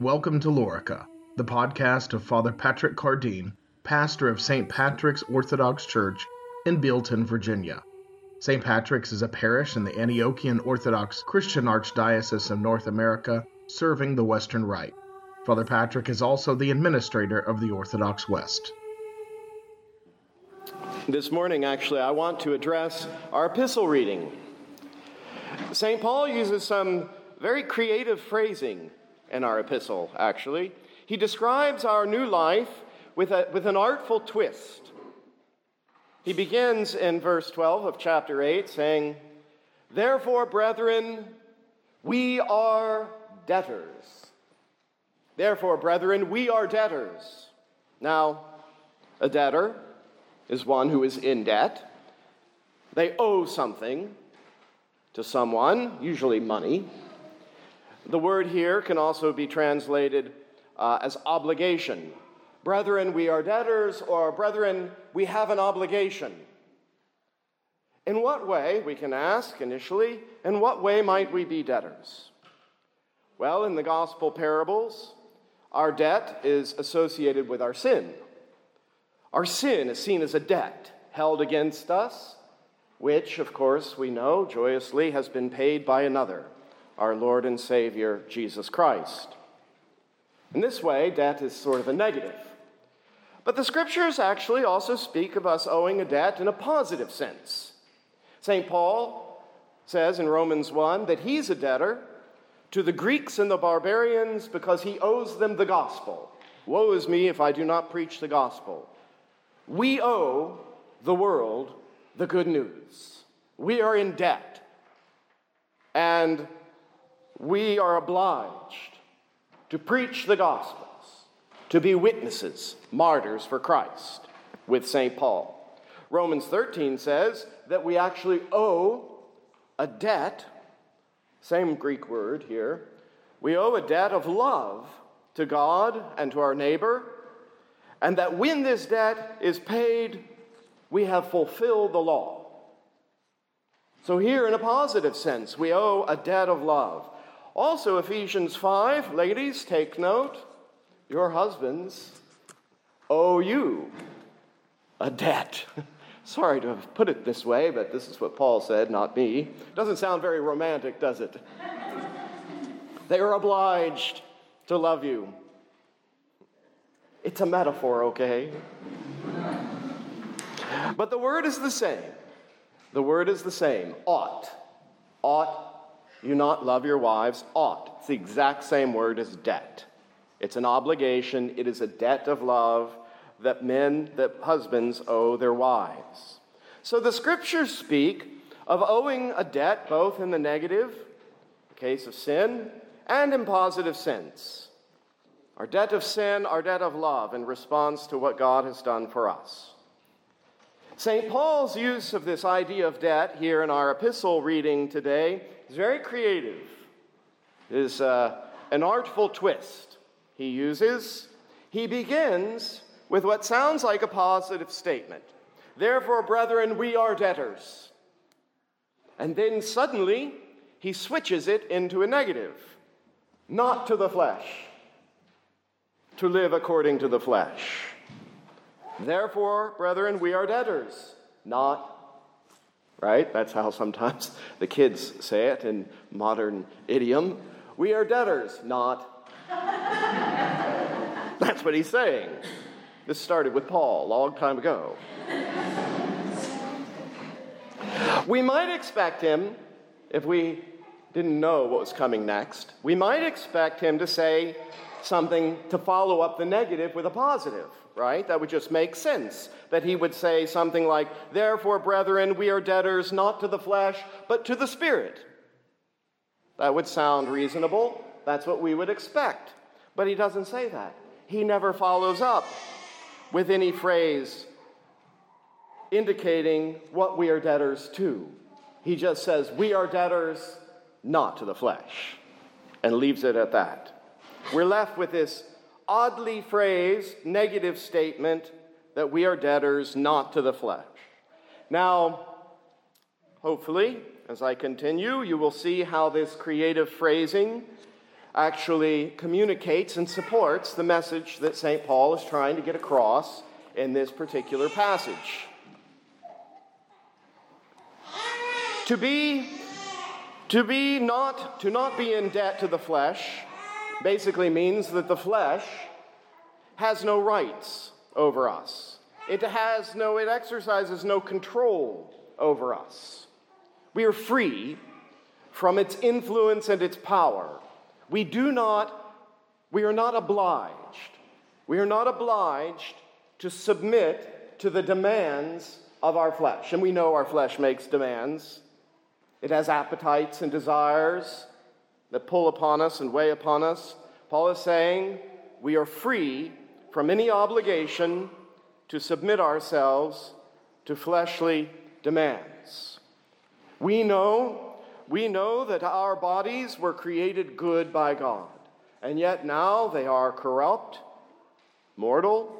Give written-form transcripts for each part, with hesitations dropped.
Welcome to Lorica, the podcast of Father Patrick Cardine, pastor of St. Patrick's Orthodox Church in Bealton, Virginia. St. Patrick's is a parish in the Antiochian Orthodox Christian Archdiocese of North America, serving the Western Rite. Father Patrick is also the administrator of the Orthodox West. This morning, actually, I want to address our epistle reading. St. Paul uses some very creative phrasing in our epistle, actually. He describes our new life with an artful twist. He begins in verse 12 of chapter 8 saying, "Therefore, brethren, we are debtors." Therefore, brethren, we are debtors. Now, a debtor is one who is in debt. They owe something to someone, usually money. The word here can also be translated as obligation. Brethren, we are debtors, or brethren, we have an obligation. In what way, we can ask initially, in what way might we be debtors? Well, in the gospel parables, our debt is associated with our sin. Our sin is seen as a debt held against us, which, of course, we know joyously has been paid by another, our Lord and Savior, Jesus Christ. In this way, debt is sort of a negative. But the scriptures actually also speak of us owing a debt in a positive sense. St. Paul says in Romans 1 that he's a debtor to the Greeks and the barbarians because he owes them the gospel. Woe is me if I do not preach the gospel. We owe the world the good news. We are in debt, and we are obliged to preach the gospels, to be witnesses, martyrs for Christ, with St. Paul. Romans 13 says that we actually owe a debt, same Greek word here, we owe a debt of love to God and to our neighbor, and that when this debt is paid, we have fulfilled the law. So here, in a positive sense, we owe a debt of love. Also, Ephesians 5, ladies, take note, your husbands owe you a debt. Sorry to have put it this way, but this is what Paul said, not me. Doesn't sound very romantic, does it? They are obliged to love you. It's a metaphor, okay? But the word is the same. The word is the same. Ought. Ought. You not love your wives, ought. It's the exact same word as debt. It's an obligation. It is a debt of love that husbands owe their wives. So the scriptures speak of owing a debt both in the negative, the case of sin, and in positive sense. Our debt of sin, our debt of love in response to what God has done for us. St. Paul's use of this idea of debt here in our epistle reading today is very creative. It is an artful twist he uses. He begins with what sounds like a positive statement. Therefore, brethren, we are debtors. And then suddenly, he switches it into a negative. Not to the flesh. To live according to the flesh. Therefore, brethren, we are debtors, not, right? That's how sometimes the kids say it in modern idiom. We are debtors, not. That's what he's saying. This started with Paul a long time ago. We might expect him, if we didn't know what was coming next, we might expect him to say something to follow up the negative with a positive. Right? That would just make sense, that he would say something like, therefore, brethren, we are debtors not to the flesh, but to the Spirit. That would sound reasonable. That's what we would expect. But he doesn't say that. He never follows up with any phrase indicating what we are debtors to. He just says, we are debtors not to the flesh, and leaves it at that. We're left with this oddly phrased negative statement that we are debtors not to the flesh. Now, hopefully, as I continue, you will see how this creative phrasing actually communicates and supports the message that St. Paul is trying to get across in this particular passage. To not be in debt to the flesh basically means that the flesh has no rights over us. It exercises no control over us. We are free from its influence and its power. We are not obliged to submit to the demands of our flesh. And we know our flesh makes demands. It has appetites and desires that pull upon us and weigh upon us. Paul is saying we are free from any obligation to submit ourselves to fleshly demands. We know that our bodies were created good by God, and yet now they are corrupt, mortal.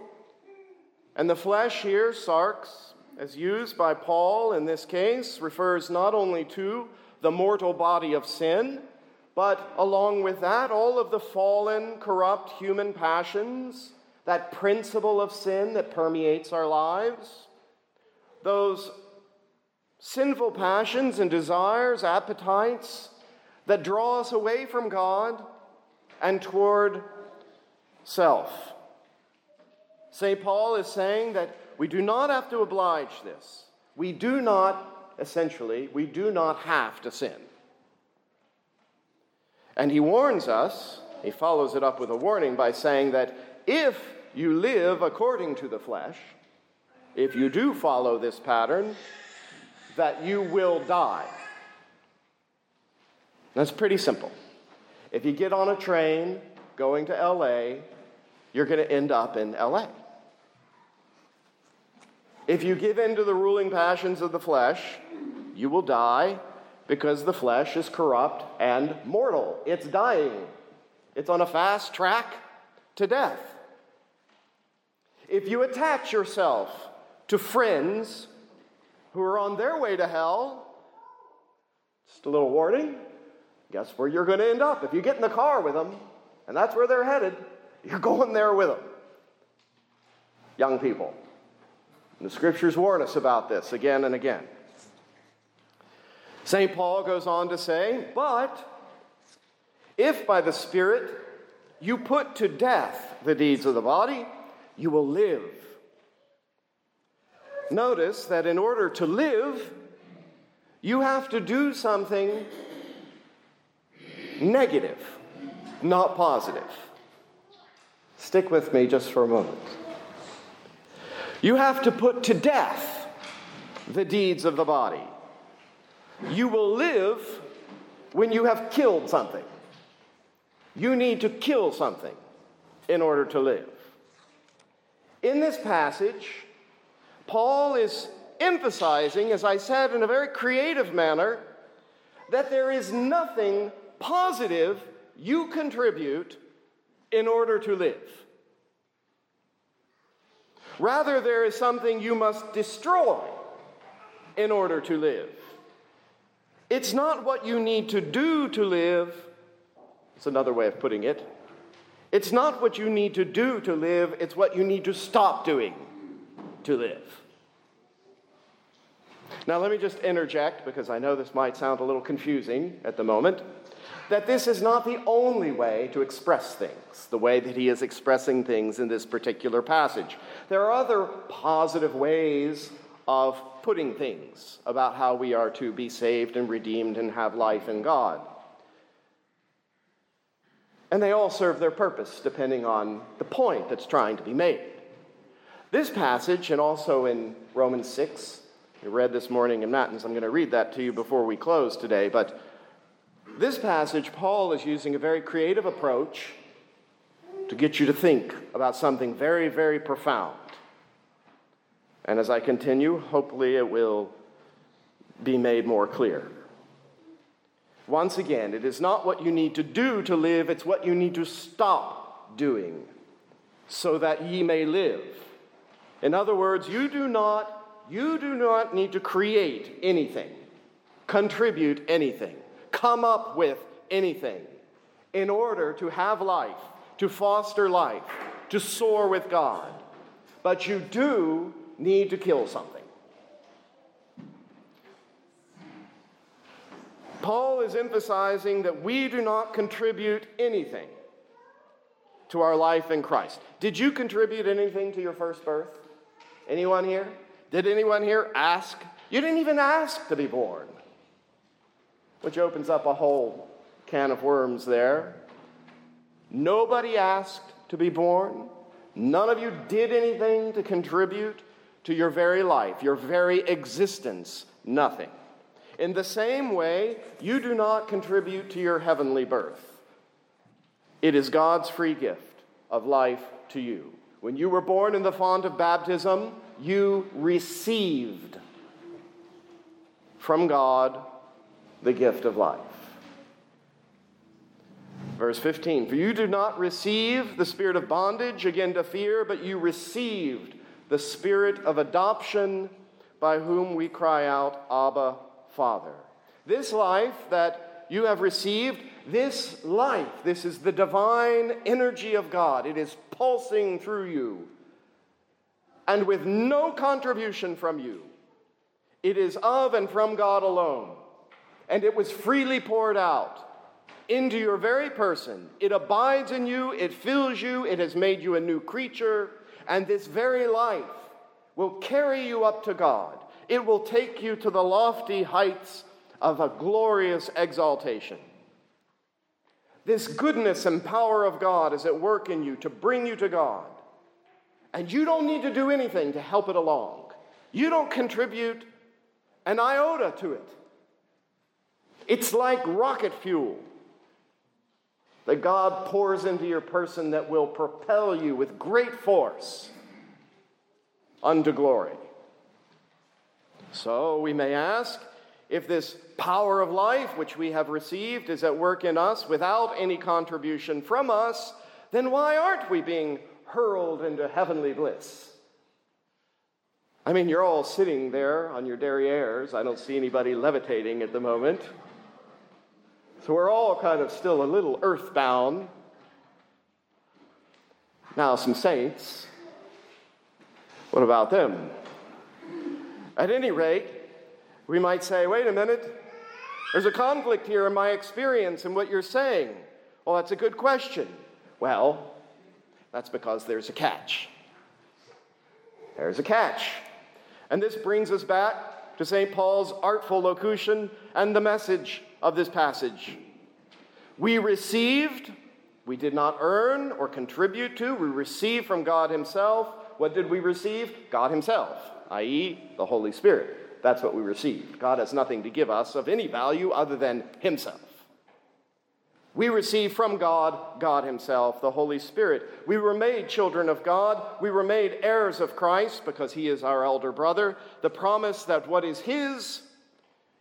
And the flesh here, sarx, as used by Paul in this case, refers not only to the mortal body of sin, but along with that, all of the fallen, corrupt human passions, that principle of sin that permeates our lives, those sinful passions and desires, appetites that draw us away from God and toward self. St. Paul is saying that we do not have to oblige this. We do not have to sin. And he warns us, he follows it up with a warning by saying that if you live according to the flesh, if you do follow this pattern, that you will die. That's pretty simple. If you get on a train going to LA, you're going to end up in LA. If you give in to the ruling passions of the flesh, you will die because the flesh is corrupt and mortal. It's dying. It's on a fast track to death. If you attach yourself to friends who are on their way to hell, just a little warning, guess where you're going to end up? If you get in the car with them, and that's where they're headed, you're going there with them. Young people. And the scriptures warn us about this again and again. St. Paul goes on to say, but if by the Spirit you put to death the deeds of the body, you will live. Notice that in order to live, you have to do something negative, not positive. Stick with me just for a moment. You have to put to death the deeds of the body. You will live when you have killed something. You need to kill something in order to live. In this passage, Paul is emphasizing, as I said, in a very creative manner, that there is nothing positive you contribute in order to live. Rather, there is something you must destroy in order to live. It's not what you need to do to live. It's another way of putting it. It's not what you need to do to live. It's what you need to stop doing to live. Now, let me just interject, because I know this might sound a little confusing at the moment, that this is not the only way to express things, the way that he is expressing things in this particular passage. There are other positive ways of putting things about how we are to be saved and redeemed and have life in God. And they all serve their purpose, depending on the point that's trying to be made. This passage, and also in Romans 6, we read this morning in Matins, I'm going to read that to you before we close today, but this passage, Paul is using a very creative approach to get you to think about something very, very profound. And as I continue, hopefully it will be made more clear. Once again, it is not what you need to do to live, it's what you need to stop doing so that ye may live. In other words, you do not need to create anything, contribute anything, come up with anything. in order to have life, to foster life, to soar with God. But you do need to kill something. Paul is emphasizing that we do not contribute anything to our life in Christ. Did you contribute anything to your first birth? Anyone here? Did anyone here ask? You didn't even ask to be born, which opens up a whole can of worms there. Nobody asked to be born. None of you did anything to contribute to your very life, your very existence, nothing. In the same way, you do not contribute to your heavenly birth. It is God's free gift of life to you. When you were born in the font of baptism, you received from God the gift of life. Verse 15, for you do not receive the spirit of bondage, again to fear, but you received the spirit of adoption by whom we cry out, Abba, Father. This life that you have received, this life, this is the divine energy of God. It is pulsing through you. And with no contribution from you, it is of and from God alone. And it was freely poured out into your very person. It abides in you, it fills you, it has made you a new creature. And this very life will carry you up to God. It will take you to the lofty heights of a glorious exaltation. This goodness and power of God is at work in you to bring you to God. And you don't need to do anything to help it along. You don't contribute an iota to it. It's like rocket fuel that God pours into your person that will propel you with great force unto glory. So we may ask, if this power of life which we have received is at work in us without any contribution from us, then why aren't we being hurled into heavenly bliss? I mean, you're all sitting there on your derrieres. I don't see anybody levitating at the moment. So we're all kind of still a little earthbound. Now, some saints, what about them? At any rate, we might say, wait a minute, there's a conflict here in my experience and what you're saying. Well, that's a good question. Well, that's because there's a catch. There's a catch. And this brings us back to St. Paul's artful locution and the message of this passage. We received, we did not earn or contribute to, we received from God himself. What did we receive? God himself, i.e., the Holy Spirit. That's what we received. God has nothing to give us of any value other than himself. We receive from God, God himself, the Holy Spirit. We were made children of God. We were made heirs of Christ because he is our elder brother. The promise that what is his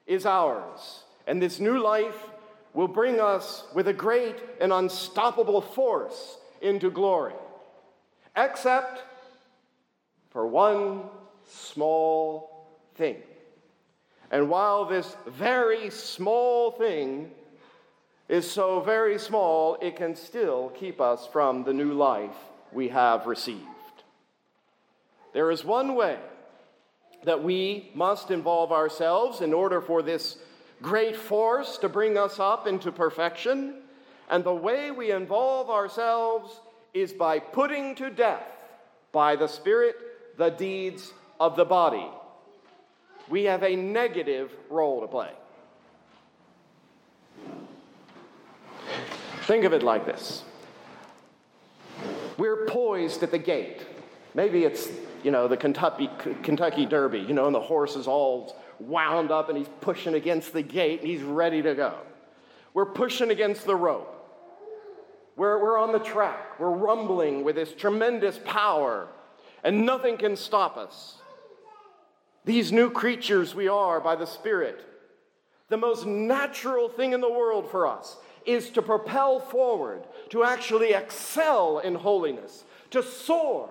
is ours. And this new life will bring us with a great and unstoppable force into glory. Except for one small thing. And while this very small thing is so very small, it can still keep us from the new life we have received. There is one way that we must involve ourselves in order for this great force to bring us up into perfection, and the way we involve ourselves is by putting to death, by the Spirit, the deeds of the body. We have a negative role to play. Think of it like this. We're poised at the gate. Maybe it's, the Kentucky Derby, and the horse is all wound up and he's pushing against the gate and he's ready to go. We're pushing against the rope. We're on the track. We're rumbling with this tremendous power and nothing can stop us. These new creatures we are by the Spirit. The most natural thing in the world for us is to propel forward, to actually excel in holiness, to soar.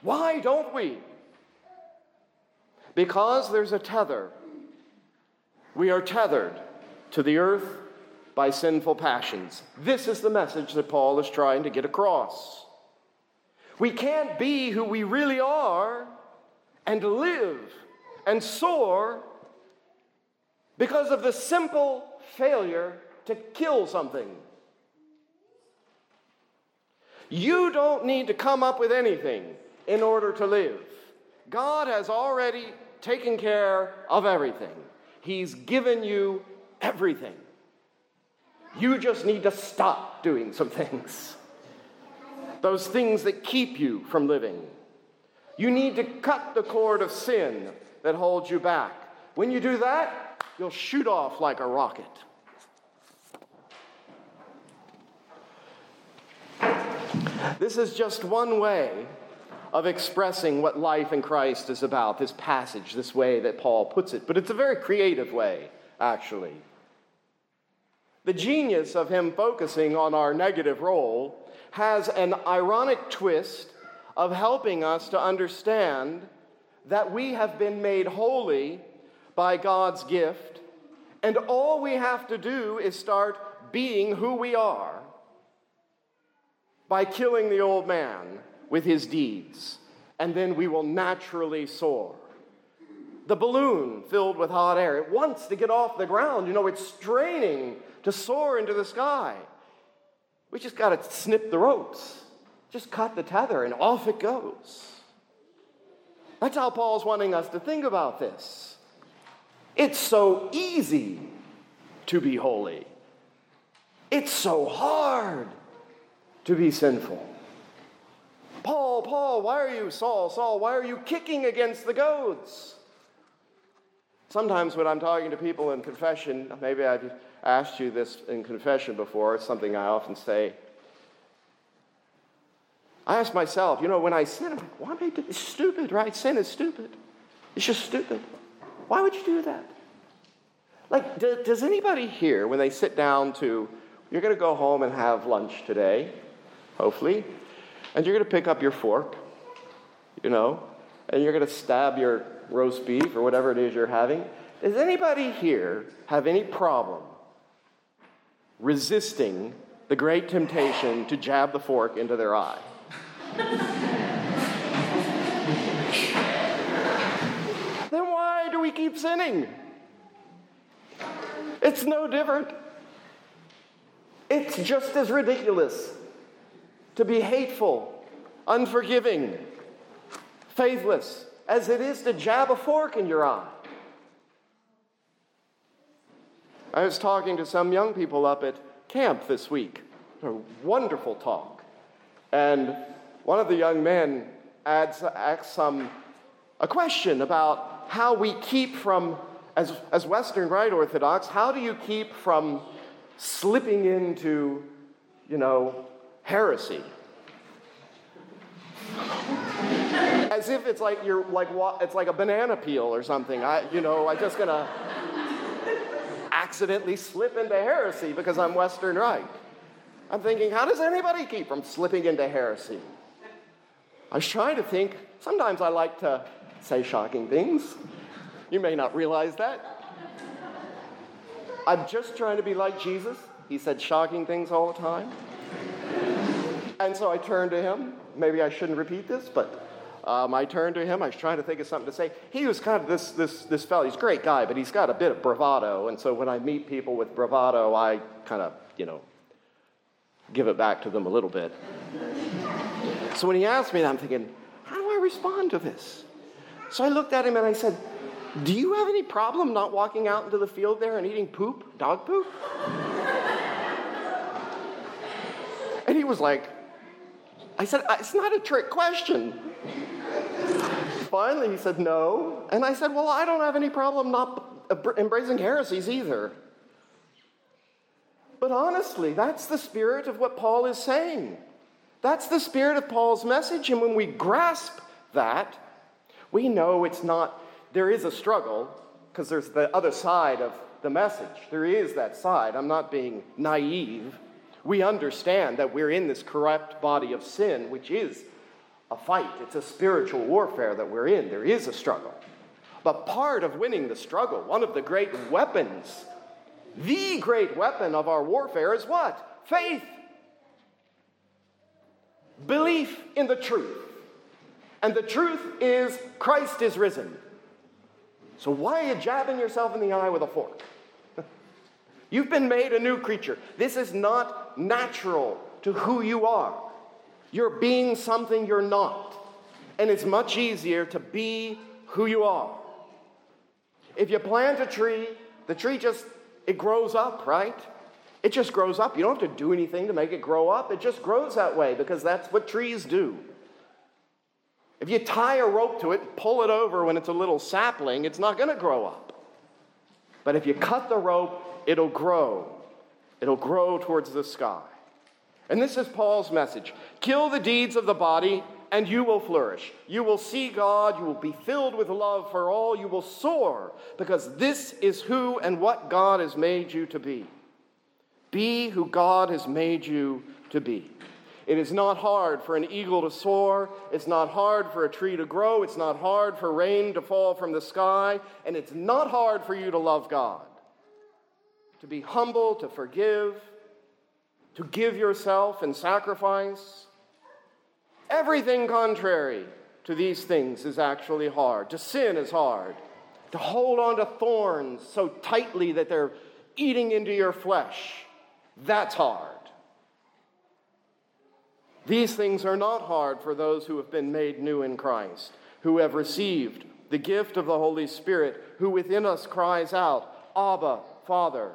Why don't we? Because there's a tether. We are tethered to the earth by sinful passions. This is the message that Paul is trying to get across. We can't be who we really are and live and soar because of the simple failure to kill something. You don't need to come up with anything in order to live. God has already taken care of everything. He's given you everything. You just need to stop doing some things. Those things that keep you from living. You need to cut the cord of sin that holds you back. When you do that, you'll shoot off like a rocket. This is just one way of expressing what life in Christ is about, this passage, this way that Paul puts it. But it's a very creative way, actually. The genius of him focusing on our negative role has an ironic twist of helping us to understand that we have been made holy by God's gift, and all we have to do is start being who we are by killing the old man with his deeds, and then we will naturally soar. The balloon filled with hot air, it wants to get off the ground. You know, it's straining to soar into the sky. We just got to snip the ropes. Just cut the tether and off it goes. That's how Paul's wanting us to think about this. It's so easy to be holy. It's so hard to be sinful. Paul, why are you, Saul, why are you kicking against the goads? Sometimes when I'm talking to people in confession, maybe I've asked you this in confession before, it's something I often say. I ask myself, you know, when I sin, I'm like, why am I doing this? It's stupid, right? Sin is stupid. It's just stupid. Why would you do that? Like, does anybody here, when they sit down to, you're going to go home and have lunch today, hopefully, and you're going to pick up your fork, you know, and you're going to stab your roast beef or whatever it is you're having. Does anybody here have any problem resisting the great temptation to jab the fork into their eye? Then why do we keep sinning? It's no different. It's just as ridiculous to be hateful, unforgiving, faithless as it is to jab a fork in your eye. I was talking to some young people up at camp this week. A wonderful talk. And one of the young men asks a question about how we keep from, as Western Rite Orthodox, how do you keep from slipping into, you know, heresy? As if it's like it's like a banana peel or something. I'm just gonna accidentally slip into heresy because I'm Western Rite. I'm thinking, how does anybody keep from slipping into heresy? I was trying to think. Sometimes I like to say shocking things. You may not realize that. I'm just trying to be like Jesus. He said shocking things all the time. And so I turned to him. Maybe I shouldn't repeat this, but I turned to him. I was trying to think of something to say. He was kind of this fellow. He's a great guy, but he's got a bit of bravado. And so when I meet people with bravado, I kind of, you know, give it back to them a little bit. So when he asked me that, I'm thinking, how do I respond to this? So I looked at him and I said, do you have any problem not walking out into the field there and eating poop, dog poop? And he was like, I said, it's not a trick question. Finally, he said, no. And I said, well, I don't have any problem not embracing heresies either. But honestly, that's the spirit of what Paul is saying. That's the spirit of Paul's message. And when we grasp that, we know it's not, there is a struggle because there's the other side of the message. There is that side. I'm not being naive. We understand that we're in this corrupt body of sin, which is a fight. It's a spiritual warfare that we're in. There is a struggle. But part of winning the struggle, one of the great weapons The great weapon of our warfare is what? Faith. Belief in the truth. And the truth is Christ is risen. So why are you jabbing yourself in the eye with a fork? You've been made a new creature. This is not natural to who you are. You're being something you're not. And it's much easier to be who you are. If you plant a tree, the tree just, it grows up, right? It just grows up. You don't have to do anything to make it grow up. It just grows that way because that's what trees do. If you tie a rope to it and pull it over when it's a little sapling, it's not going to grow up. But if you cut the rope, it'll grow. It'll grow towards the sky. And this is Paul's message. Kill the deeds of the body, and you will flourish. You will see God. You will be filled with love for all. You will soar, because this is who and what God has made you to be. Be who God has made you to be. It is not hard for an eagle to soar. It's not hard for a tree to grow. It's not hard for rain to fall from the sky. And it's not hard for you to love God. To be humble, to forgive, to give yourself and sacrifice. Everything contrary to these things is actually hard. To sin is hard. To hold on to thorns so tightly that they're eating into your flesh, that's hard. These things are not hard for those who have been made new in Christ, who have received the gift of the Holy Spirit, who within us cries out, Abba, Father.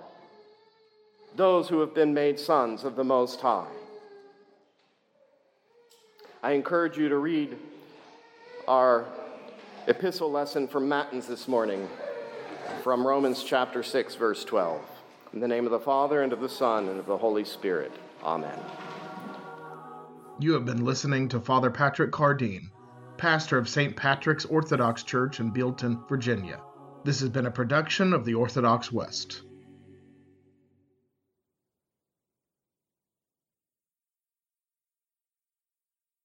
Those who have been made sons of the Most High. I encourage you to read our epistle lesson from Matins this morning from Romans chapter 6, verse 12. In the name of the Father, and of the Son, and of the Holy Spirit. Amen. You have been listening to Father Patrick Cardine, pastor of St. Patrick's Orthodox Church in Bealton, Virginia. This has been a production of the Orthodox West.